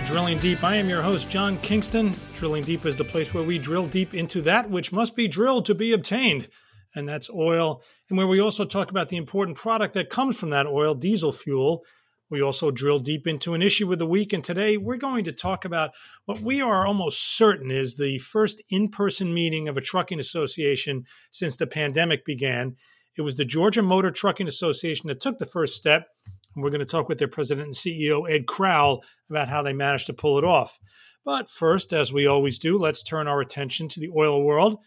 to Drilling Deep. I am your host, John Kingston. Drilling Deep is the place where we drill deep into that which must be drilled to be obtained, and that's oil, and where we also talk about the important product that comes from that oil, diesel fuel. We also drill deep into an issue of the week, and today we're going to talk about what we are almost certain is the first in-person meeting of a trucking association since the pandemic began. It was the Georgia Motor Trucking Association that took the first step, and we're going to talk with their president and CEO, Ed Crowell, about how they managed to pull it off. But first, as we always do, let's turn our attention to the oil world.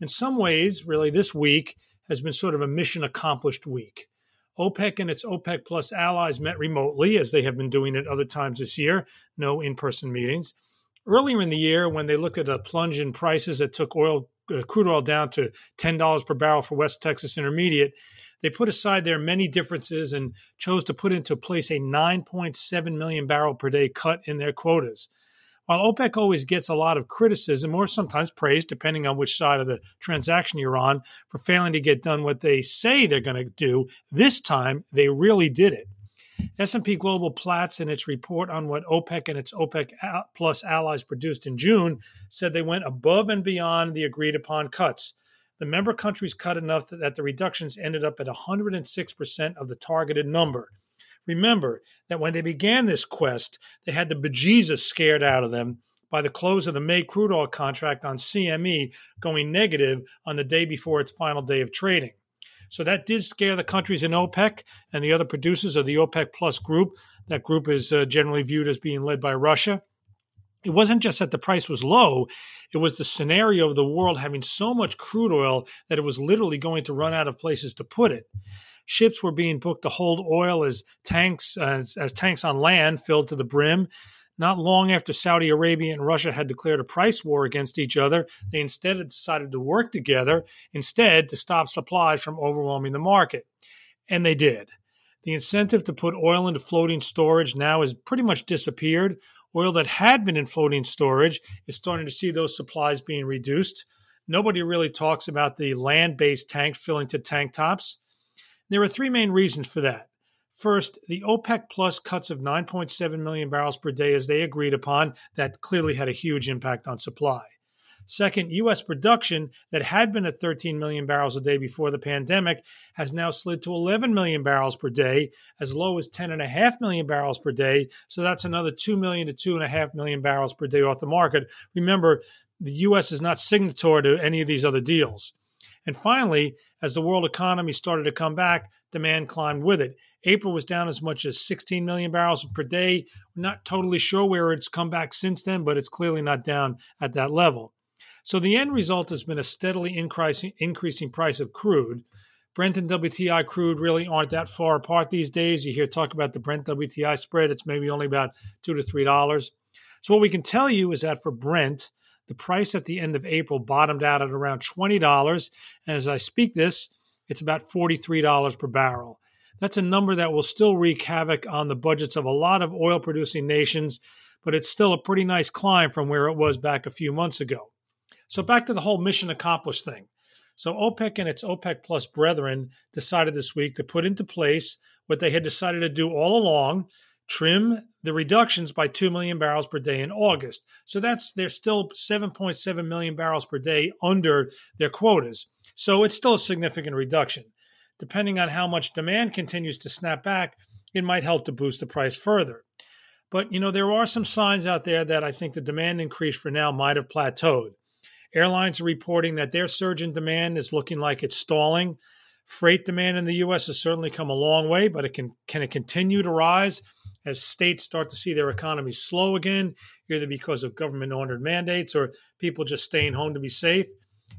In some ways, really, this week has been sort of a mission accomplished week. OPEC and its OPEC Plus allies met remotely, as they have been doing at other times this year, no in-person meetings. Earlier in the year, when they looked at a plunge in prices that took oil, crude oil down to $10 per barrel for West Texas Intermediate, they put aside their many differences and chose to put into place a 9.7 million barrel per day cut in their quotas. While OPEC always gets a lot of criticism, or sometimes praise, depending on which side of the transaction you're on, for failing to get done what they say they're going to do, this time they really did it. S&P Global Platts, in its report on what OPEC and its OPEC Plus allies produced in June, said they went above and beyond the agreed-upon cuts. The member countries cut enough that the reductions ended up at 106% of the targeted number. Remember that when they began this quest, they had the bejesus scared out of them by the close of the May crude oil contract on CME going negative on the day before its final day of trading. So that did scare the countries in OPEC and the other producers of the OPEC Plus group. That group is generally viewed as being led by Russia. It wasn't just that the price was low. It was the scenario of the world having so much crude oil that it was literally going to run out of places to put it. Ships were being booked to hold oil as tanks on land filled to the brim. Not long after Saudi Arabia and Russia had declared a price war against each other, they instead decided to work together, to stop supplies from overwhelming the market. And they did. The incentive to put oil into floating storage now has pretty much disappeared. Oil that had been in floating storage is starting to see those supplies being reduced. Nobody really talks about the land-based tank filling to tank tops. There are three main reasons for that. First, the OPEC Plus cuts of 9.7 million barrels per day as they agreed upon, that clearly had a huge impact on supply. Second, U.S. production that had been at 13 million barrels a day before the pandemic has now slid to 11 million barrels per day, as low as 10.5 million barrels per day. So that's another 2 million to 2.5 million barrels per day off the market. Remember, the U.S. is not signatory to any of these other deals. And finally, as the world economy started to come back, demand climbed with it. April was down as much as 16 million barrels per day. We're not totally sure where it's come back since then, but it's clearly not down at that level. So the end result has been a steadily increasing price of crude. Brent and WTI crude really aren't that far apart these days. You hear talk about the Brent WTI spread. It's maybe only about $2 to $3. So what we can tell you is that for Brent, the price at the end of April bottomed out at around $20. And as I speak this, it's about $43 per barrel. That's a number that will still wreak havoc on the budgets of a lot of oil-producing nations, but it's still a pretty nice climb from where it was back a few months ago. So back to the whole mission accomplished thing. So OPEC and its OPEC Plus brethren decided this week to put into place what they had decided to do all along, trim the reductions by 2 million barrels per day in August. So they're still 7.7 million barrels per day under their quotas. So it's still a significant reduction. Depending on how much demand continues to snap back, it might help to boost the price further. But, there are some signs out there that I think the demand increase for now might have plateaued. Airlines are reporting that their surge in demand is looking like it's stalling. Freight demand in the U.S. has certainly come a long way, but can it continue to rise as states start to see their economies slow again, either because of government-ordered mandates or people just staying home to be safe?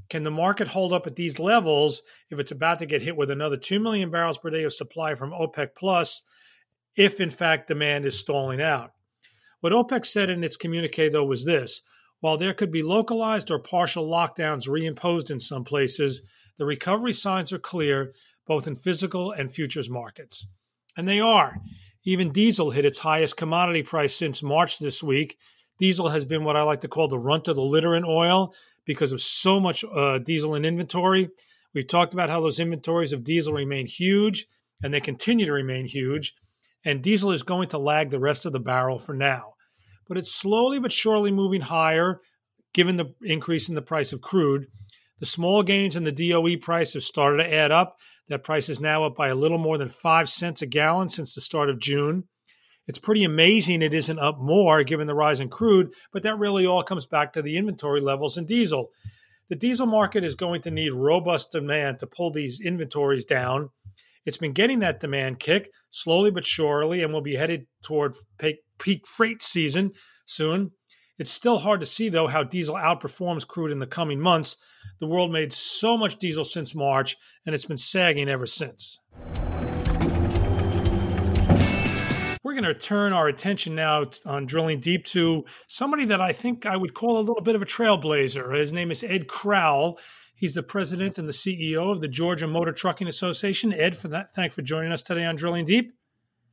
Can the market hold up at these levels if it's about to get hit with another 2 million barrels per day of supply from OPEC Plus, if in fact demand is stalling out? What OPEC said in its communique, though, was this: while there could be localized or partial lockdowns reimposed in some places, the recovery signs are clear, both in physical and futures markets. And they are. Even diesel hit its highest commodity price since March this week. Diesel has been what I like to call the runt of the litter in oil, because of so much diesel in inventory. We've talked about how those inventories of diesel remain huge, and they continue to remain huge, and diesel is going to lag the rest of the barrel for now. but it's slowly but surely moving higher given the increase in the price of crude. The small gains in the DOE price have started to add up. That price is now up by a little more than 5 cents a gallon since the start of June. It's pretty amazing it isn't up more given the rise in crude, but that really all comes back to the inventory levels in diesel. The diesel market is going to need robust demand to pull these inventories down. It's been getting that demand kick slowly but surely, and we'll be headed toward peak freight season soon. It's still hard to see, though, how diesel outperforms crude in the coming months. The world made so much diesel since March, and it's been sagging ever since. We're going to turn our attention now on Drilling Deep to somebody that I think I would call a little bit of a trailblazer. His name is Ed Crowell. He's the president and the CEO of the Georgia Motor Trucking Association. Ed, thanks for joining us today on Drilling Deep.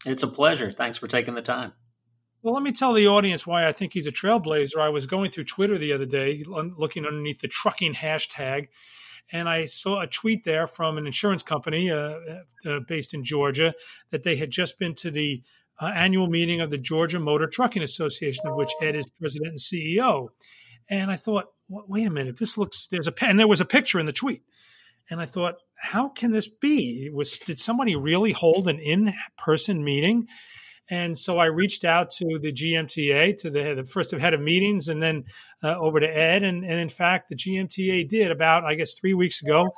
It's a pleasure. Thanks for taking the time. Well, let me tell the audience why I think he's a trailblazer. I was going through Twitter the other day, looking underneath the trucking hashtag, and I saw a tweet there from an insurance company based in Georgia that they had just been to the annual meeting of the Georgia Motor Trucking Association, of which Ed is president and CEO. And I thought, wait a minute, this looks, and there was a picture in the tweet. And I thought, how can this be? Did somebody really hold an in-person meeting? And so I reached out to the GMTA, to the first head of meetings, and then over to Ed. And in fact, the GMTA did about, I guess, 3 weeks ago,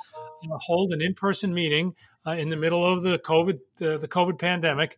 hold an in-person meeting in the middle of the COVID pandemic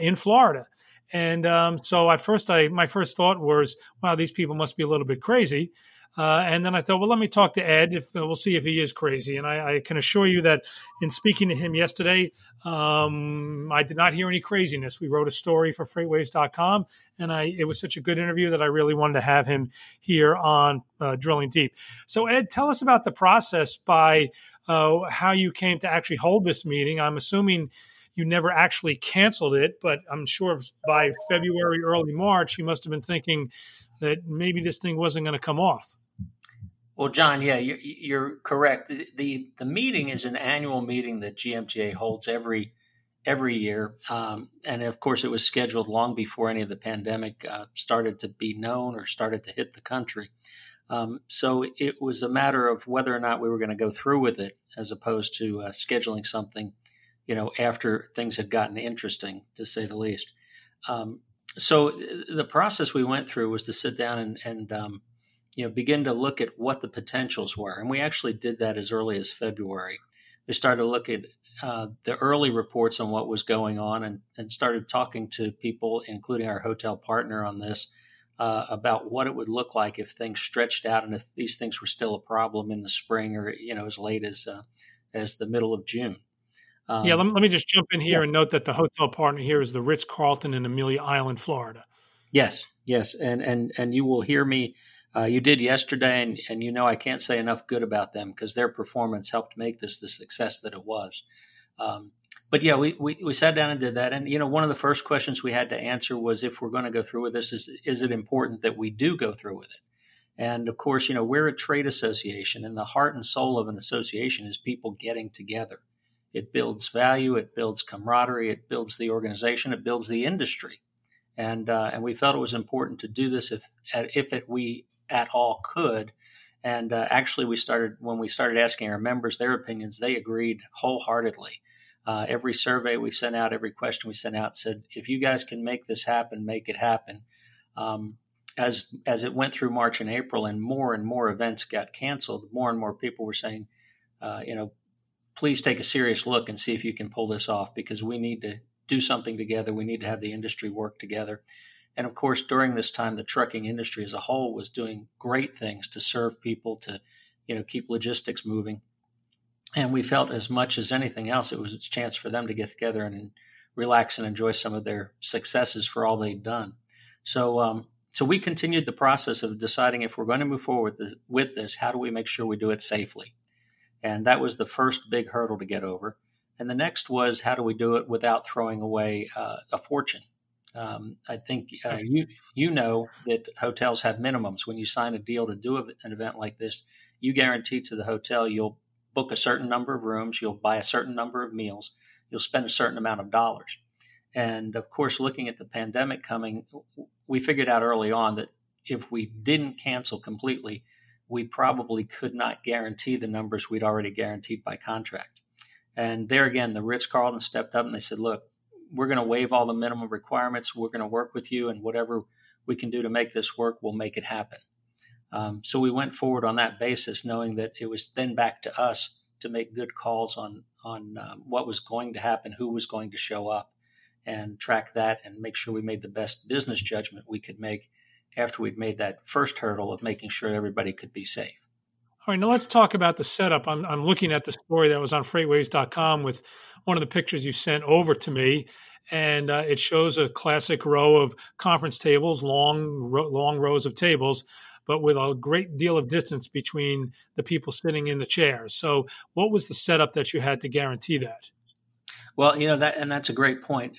in Florida. And so at first, my first thought was, wow, these people must be a little bit crazy. And then I thought, well, let me talk to Ed. We'll see if he is crazy. And I can assure you that in speaking to him yesterday, I did not hear any craziness. We wrote a story for FreightWaves.com, and it was such a good interview that I really wanted to have him here on Drilling Deep. So, Ed, tell us about the process by how you came to actually hold this meeting. I'm assuming you never actually canceled it, but I'm sure by February, early March, you must have been thinking that maybe this thing wasn't going to come off. Well, John, yeah, you're correct. The meeting is an annual meeting that GMTA holds every year. And of course, it was scheduled long before any of the pandemic started to be known or started to hit the country. So it was a matter of whether or not we were going to go through with it, as opposed to scheduling something, after things had gotten interesting, to say the least. So the process we went through was to sit down and begin to look at what the potentials were. And we actually did that as early as February. We started to look at the early reports on what was going on and started talking to people, including our hotel partner on this, about what it would look like if things stretched out and if these things were still a problem in the spring or, as late as the middle of June. Yeah, let me just jump in here and note that the hotel partner here is the Ritz-Carlton in Amelia Island, Florida. Yes. And you will hear me. You did yesterday, and I can't say enough good about them because their performance helped make this the success that it was. But yeah, we sat down and did that. And, one of the first questions we had to answer was if we're going to go through with this, is it important that we do go through with it? And of course, we're a trade association, and the heart and soul of an association is people getting together. It builds value, it builds camaraderie, it builds the organization, it builds the industry. And we felt it was important to do this if we at all could. And actually, when we started asking our members their opinions, they agreed wholeheartedly. Every survey we sent out, every question we sent out said, if you guys can make this happen, make it happen. As it went through March and April and more events got canceled, more and more people were saying, please take a serious look and see if you can pull this off because we need to do something together. We need to have the industry work together. And of course, during this time, the trucking industry as a whole was doing great things to serve people, to, keep logistics moving. And we felt as much as anything else, it was a chance for them to get together and relax and enjoy some of their successes for all they'd done. So we continued the process of deciding if we're going to move forward with this, how do we make sure we do it safely? And that was the first big hurdle to get over. And the next was, how do we do it without throwing away a fortune? I think you know that hotels have minimums. When you sign a deal to do an event like this, you guarantee to the hotel you'll book a certain number of rooms, you'll buy a certain number of meals, you'll spend a certain amount of dollars. And of course, looking at the pandemic coming, we figured out early on that if we didn't cancel completely, we probably could not guarantee the numbers we'd already guaranteed by contract. And there again, the Ritz-Carlton stepped up and they said, look, we're going to waive all the minimum requirements. We're going to work with you, and whatever we can do to make this work, we'll make it happen. So we went forward on that basis, knowing that it was then back to us to make good calls on what was going to happen, who was going to show up, and track that and make sure we made the best business judgment we could make after we'd made that first hurdle of making sure everybody could be safe. All right, now let's talk about the setup. I'm looking at the story that was on FreightWaves.com with one of the pictures you sent over to me, and it shows a classic row of conference tables, long rows of tables, but with a great deal of distance between the people sitting in the chairs. So what was the setup that you had to guarantee that? Well, that's a great point.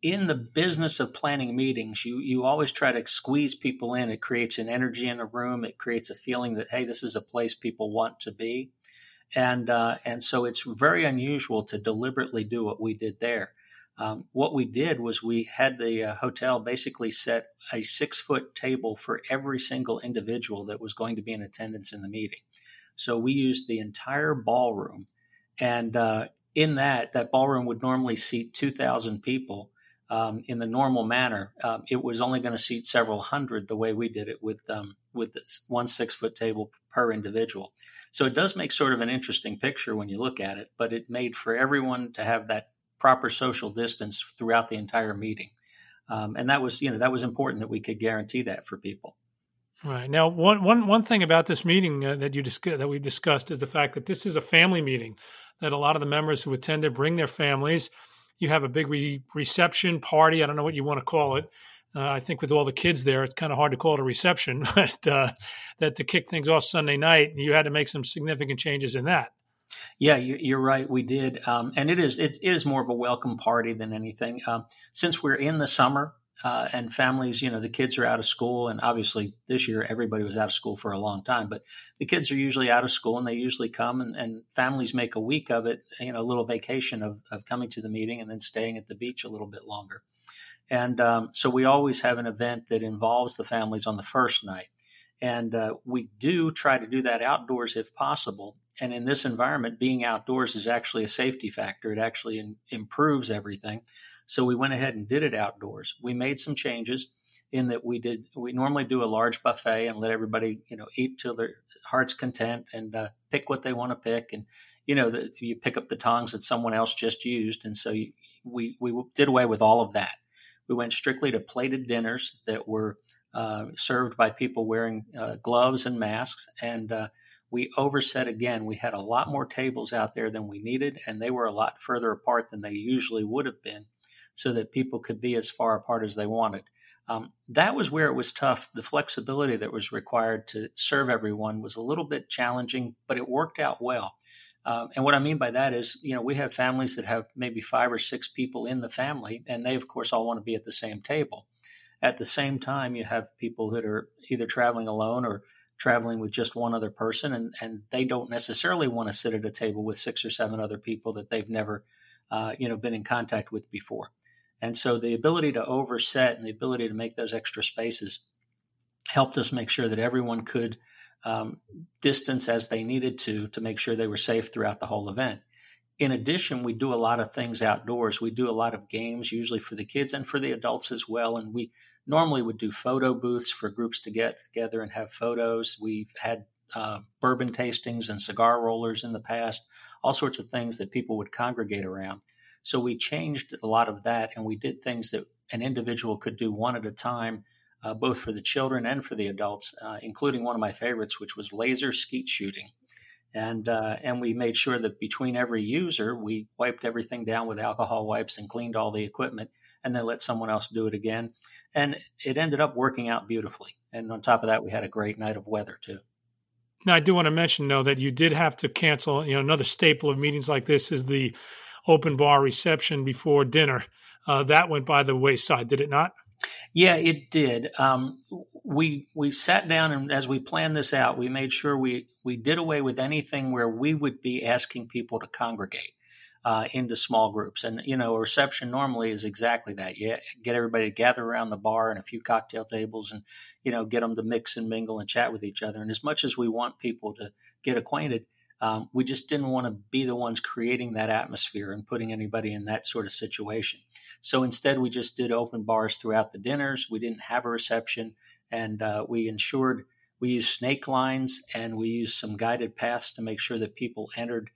In the business of planning meetings, you always try to squeeze people in. It creates an energy in a room. It creates a feeling that, hey, this is a place people want to be. And so it's very unusual to deliberately do what we did there. What we did was we had the hotel basically set a 6-foot table for every single individual that was going to be in attendance in the meeting. So we used the entire ballroom. And in that ballroom would normally seat 2,000 people in the normal manner. It was only going to seat several hundred the way we did it with this 1 6-foot table per individual. So it does make sort of an interesting picture when you look at it, but it made for everyone to have that proper social distance throughout the entire meeting. And that was important that we could guarantee that for people. Right. Now, one thing about this meeting that we've discussed is the fact that this is a family meeting, that a lot of the members who attended bring their families. You have a big reception party. I don't know what you want to call it. I think with all the kids there, it's kind of hard to call it a reception, but that to kick things off Sunday night, you had to make some significant changes in that. Yeah, you're right. We did. And it is more of a welcome party than anything. Since we're in the summer and families, the kids are out of school. And obviously this year, everybody was out of school for a long time. But the kids are usually out of school and they usually come and families make a week of it, a little vacation of coming to the meeting and then staying at the beach a little bit longer. And so we always have an event that involves the families on the first night. And we do try to do that outdoors if possible. And in this environment, being outdoors is actually a safety factor. It actually improves everything. So we went ahead and did it outdoors. We made some changes in that we normally do a large buffet and let everybody, eat till their heart's content and pick what they want to pick. And, you pick up the tongs that someone else just used. And so we did away with all of that. We went strictly to plated dinners that were served by people wearing gloves and masks. And we overset again. We had a lot more tables out there than we needed, and they were a lot further apart than they usually would have been so that people could be as far apart as they wanted. That was where it was tough. The flexibility that was required to serve everyone was a little bit challenging, but it worked out well. And what I mean by that is, we have families that have maybe 5 or 6 people in the family, and they, of course, all want to be at the same table. At the same time, you have people that are either traveling alone or traveling with just one other person, and they don't necessarily want to sit at a table with 6 or 7 other people that they've never, been in contact with before. And so the ability to overset and the ability to make those extra spaces helped us make sure that everyone could distance as they needed to make sure they were safe throughout the whole event. In addition, we do a lot of things outdoors. We do a lot of games, usually for the kids and for the adults as well. And we normally would do photo booths for groups to get together and have photos. We've had bourbon tastings and cigar rollers in the past, all sorts of things that people would congregate around. So we changed a lot of that, and we did things that an individual could do one at a time, both for the children and for the adults, including one of my favorites, which was laser skeet shooting. And we made sure that between every user, we wiped everything down with alcohol wipes and cleaned all the equipment and then let someone else do it again. And it ended up working out beautifully. And on top of that, we had a great night of weather, too. Now, I do want to mention, though, that you did have to cancel. Another staple of meetings like this is the open bar reception before dinner. That went by the wayside, did it not? Yeah, it did. We sat down, and as we planned this out, we made sure we did away with anything where we would be asking people to congregate. into small groups. And, you know, a reception normally is exactly that. You get everybody to gather around the bar and a few cocktail tables and, you know, get them to mix and mingle and chat with each other. And as much as we want people to get acquainted, we just didn't want to be the ones creating that atmosphere and putting anybody in that sort of situation. So instead, we just did open bars throughout the dinners. We didn't have a reception, and we ensured we used snake lines and we used some guided paths to make sure that people entered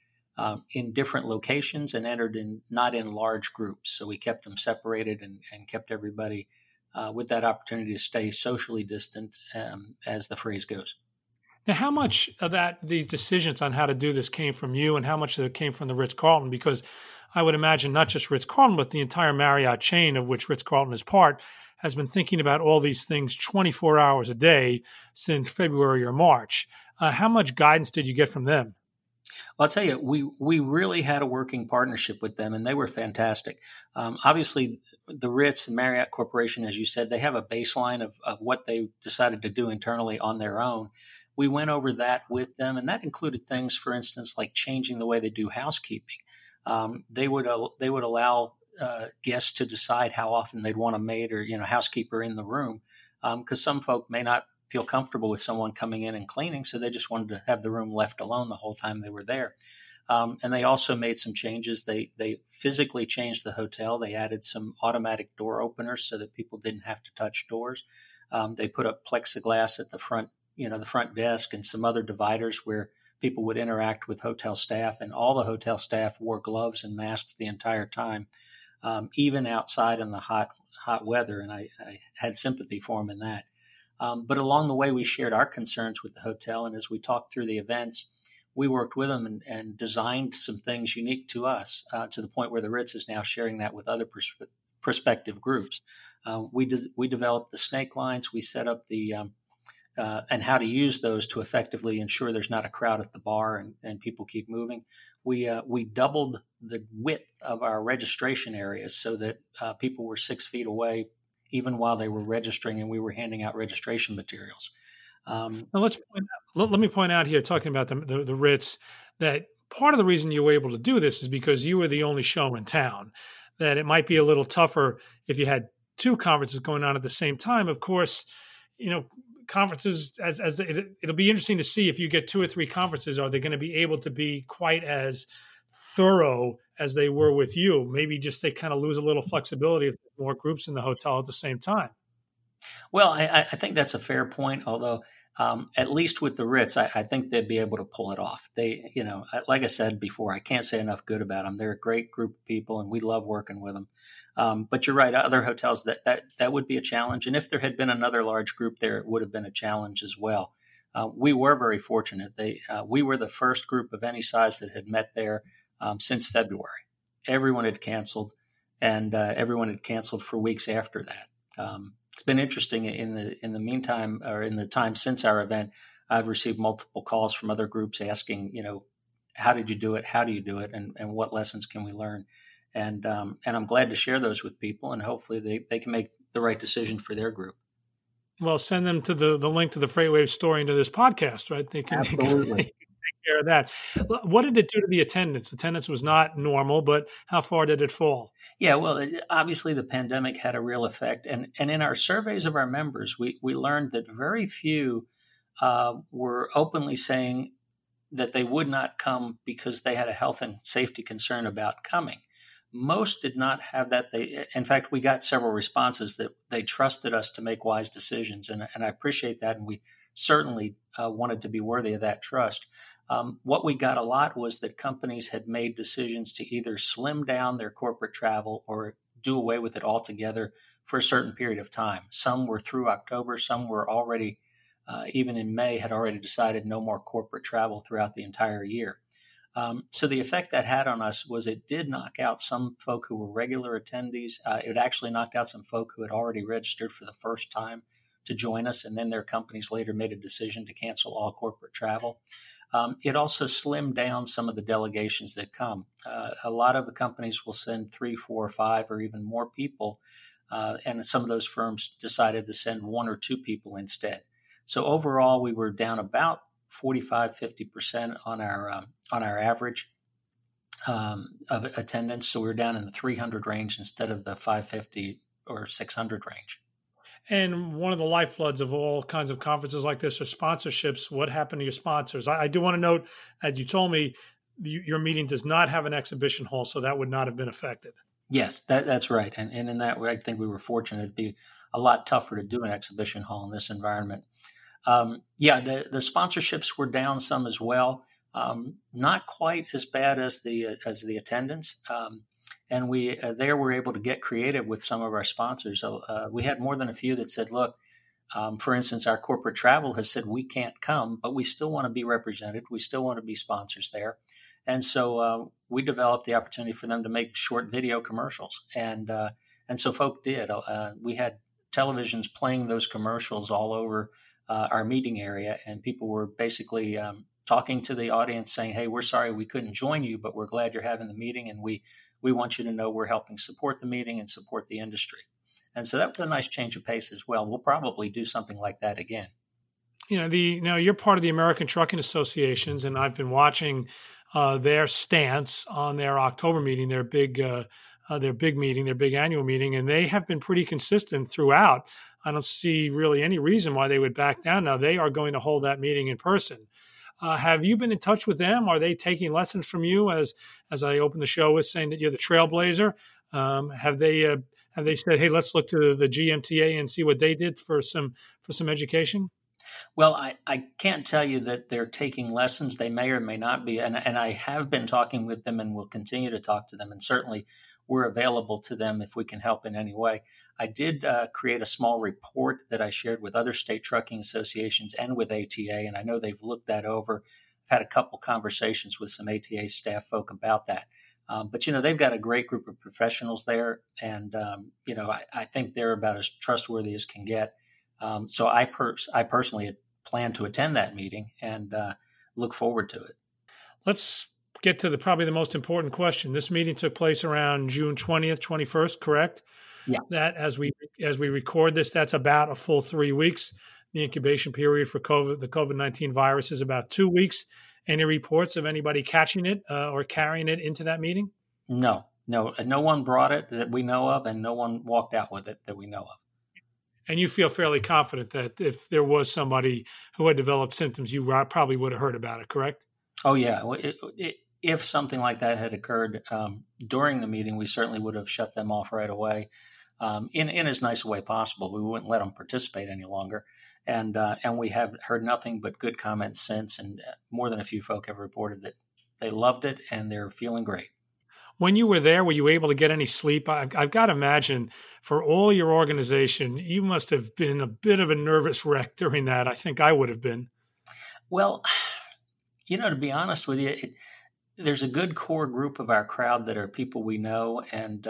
in different locations and entered in not in large groups. So we kept them separated and kept everybody with that opportunity to stay socially distant, as the phrase goes. Now, how much of that, these decisions on how to do this came from you, and how much of it came from the Ritz-Carlton? Because I would imagine not just Ritz-Carlton, but the entire Marriott chain, of which Ritz-Carlton is part, has been thinking about all these things 24 hours a day since February or March. How much guidance did you get from them? Well, I'll tell you, we really had a working partnership with them, and they were fantastic. Obviously, the Ritz and Marriott Corporation, as you said, they have a baseline of what they decided to do internally on their own. We went over that with them, and that included things, for instance, like changing the way they do housekeeping. They would allow guests to decide how often they'd want a maid or, you know, housekeeper in the room, because some folk may not feel comfortable with someone coming in and cleaning, so they just wanted to have the room left alone the whole time they were there. And they also made some changes. They physically changed the hotel. They added some automatic door openers so that people didn't have to touch doors. They put up plexiglass at the front, you know, the front desk, and some other dividers where people would interact with hotel staff, and all the hotel staff wore gloves and masks the entire time, even outside in the hot weather. And I had sympathy for them in that. But along the way, we shared our concerns with the hotel. And as we talked through the events, we worked with them and designed some things unique to us, to the point where the Ritz is now sharing that with other prospective groups. We developed the snake lines. We set up the and how to use those to effectively ensure there's not a crowd at the bar and people keep moving. We doubled the width of our registration areas so that people were 6 feet away, even while they were registering, and we were handing out registration materials. Now let me point out here, talking about the Ritz, that part of the reason you were able to do this is because you were the only show in town, that it might be a little tougher if you had two conferences going on at the same time. Of course, you know, conferences, it'll be interesting to see if you get two or three conferences, are they going to be able to be quite as thorough as they were with you? Maybe just they kind of lose a little flexibility if there's more groups in the hotel at the same time. Well, I think that's a fair point, although at least with the Ritz, I think they'd be able to pull it off. They, you know, like I said before, I can't say enough good about them. They're a great group of people, and we love working with them. But you're right, other hotels, that would be a challenge. And if there had been another large group there, it would have been a challenge as well. We were very fortunate. We were the first group of any size that had met there since February. Everyone had canceled, and everyone had canceled for weeks after that. It's been interesting in the meantime, or in the time since our event, I've received multiple calls from other groups asking, you know, how did you do it? How do you do it? And what lessons can we learn? And I'm glad to share those with people, and hopefully they can make the right decision for their group. Well, send them to the link to the FreightWaves story into this podcast, right? They can absolutely take care of that. What did it do to the attendance? Attendance was not normal, but how far did it fall? Yeah, well, obviously the pandemic had a real effect. And in our surveys of our members, we learned that very few were openly saying that they would not come because they had a health and safety concern about coming. Most did not have that. In fact, we got several responses that they trusted us to make wise decisions, and I appreciate that, and we certainly wanted to be worthy of that trust. What we got a lot was that companies had made decisions to either slim down their corporate travel or do away with it altogether for a certain period of time. Some were through October. Some were already, even in May, had already decided no more corporate travel throughout the entire year. So the effect that had on us was it did knock out some folk who were regular attendees. It actually knocked out some folk who had already registered for the first time to join us, and then their companies later made a decision to cancel all corporate travel. It also slimmed down some of the delegations that come. A lot of the companies will send 3, 4, 5, or even more people, and some of those firms decided to send 1 or 2 people instead. So overall, we were down about 45-50% on our average. of attendance. So we were down in the 300 range instead of the 550 or 600 range. And one of the lifebloods of all kinds of conferences like this are sponsorships. What happened to your sponsors? I do want to note, as you told me, your meeting does not have an exhibition hall, so that would not have been affected. Yes, that's right. And in that way, I think we were fortunate. It'd be a lot tougher to do an exhibition hall in this environment. The sponsorships were down some as well. Not quite as bad as the attendance. And we there were able to get creative with some of our sponsors. We had more than a few that said, look, for instance, our corporate travel has said we can't come, but we still want to be represented. We still want to be sponsors there. And so we developed the opportunity for them to make short video commercials. And so folk did. We had televisions playing those commercials all over our meeting area, and people were basically talking to the audience saying, hey, we're sorry we couldn't join you, but we're glad you're having the meeting, and we want you to know we're helping support the meeting and support the industry. And so that was a nice change of pace as well. We'll probably do something like that again. You know, now you're part of the American Trucking Associations, and I've been watching their stance on their October meeting, their big annual meeting, and they have been pretty consistent throughout. I don't see really any reason why they would back down. Now, they are going to hold that meeting in person. Have you been in touch with them? Are they taking lessons from you? As I opened the show with saying that you're the trailblazer, have they said, hey, let's look to the GMTA and see what they did for some education? Well, I can't tell you that they're taking lessons. They may or may not be. And I have been talking with them and will continue to talk to them. And certainly we're available to them if we can help in any way. I did create a small report that I shared with other state trucking associations and with ATA, and I know they've looked that over. I've had a couple conversations with some ATA staff folk about that. But, you know, they've got a great group of professionals there, and, you know, I think they're about as trustworthy as can get. So I personally had planned to attend that meeting and look forward to it. Let's get to probably the most important question. This meeting took place around June 20th, 21st, correct? Yeah. That as we record this, that's about a full 3 weeks. The incubation period for the COVID-19 virus is about 2 weeks. Any reports of anybody catching it or carrying it into that meeting? No one brought it that we know of, and no one walked out with it that we know of. And you feel fairly confident that if there was somebody who had developed symptoms, you probably would have heard about it, correct? Oh, yeah. If something like that had occurred during the meeting, we certainly would have shut them off right away in as nice a way possible. We wouldn't let them participate any longer. And we have heard nothing but good comments since. And more than a few folk have reported that they loved it and they're feeling great. When you were there, were you able to get any sleep? I've got to imagine for all your organization, you must have been a bit of a nervous wreck during that. I think I would have been. Well, you know, to be honest with you, there's a good core group of our crowd that are people we know. And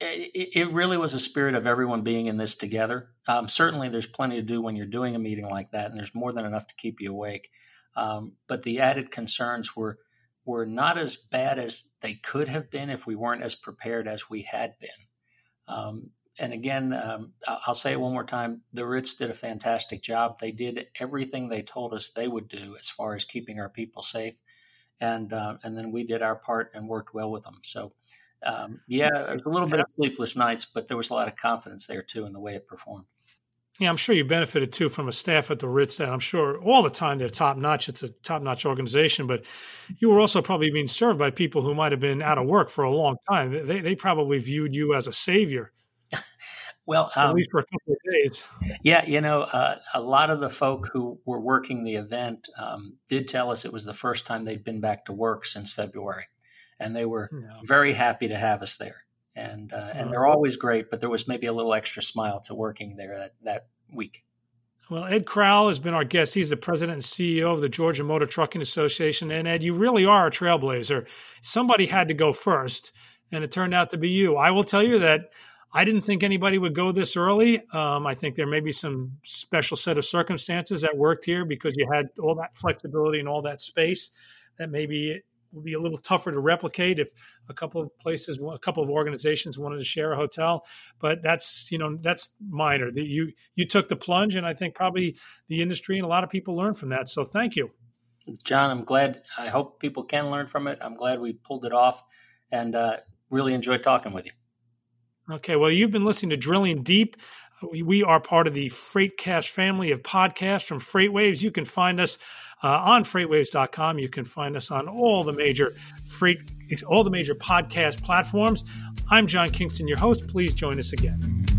it really was a spirit of everyone being in this together. Certainly, there's plenty to do when you're doing a meeting like that, and there's more than enough to keep you awake. But the added concerns were not as bad as they could have been if we weren't as prepared as we had been. And again, I'll say it one more time. The Ritz did a fantastic job. They did everything they told us they would do as far as keeping our people safe. And then we did our part and worked well with them. So, it was a little bit of sleepless nights, but there was a lot of confidence there, too, in the way it performed. Yeah, I'm sure you benefited, too, from a staff at the Ritz that I'm sure all the time they're top-notch. It's a top-notch organization, but you were also probably being served by people who might have been out of work for a long time. They probably viewed you as a savior, well, at least for a couple of days. Yeah, you know, a lot of the folk who were working the event did tell us it was the first time they'd been back to work since February, and they were very happy to have us there. And they're always great, but there was maybe a little extra smile to working there that week. Well, Ed Crowell has been our guest. He's the president and CEO of the Georgia Motor Trucking Association. And Ed, you really are a trailblazer. Somebody had to go first, and it turned out to be you. I will tell you that I didn't think anybody would go this early. I think there may be some special set of circumstances that worked here because you had all that flexibility and all that space that maybe would be a little tougher to replicate if a couple of organizations wanted to share a hotel, but that's minor. You took the plunge, and I think probably the industry and a lot of people learned from that. So thank you. John, I'm glad. I hope people can learn from it. I'm glad we pulled it off, and really enjoyed talking with you. Okay, well, you've been listening to Drilling Deep. We are part of the Freightcast family of podcasts from FreightWaves. You can find us on FreightWaves.com. You can find us on all the major podcast platforms. I'm John Kingston, your host. Please join us again.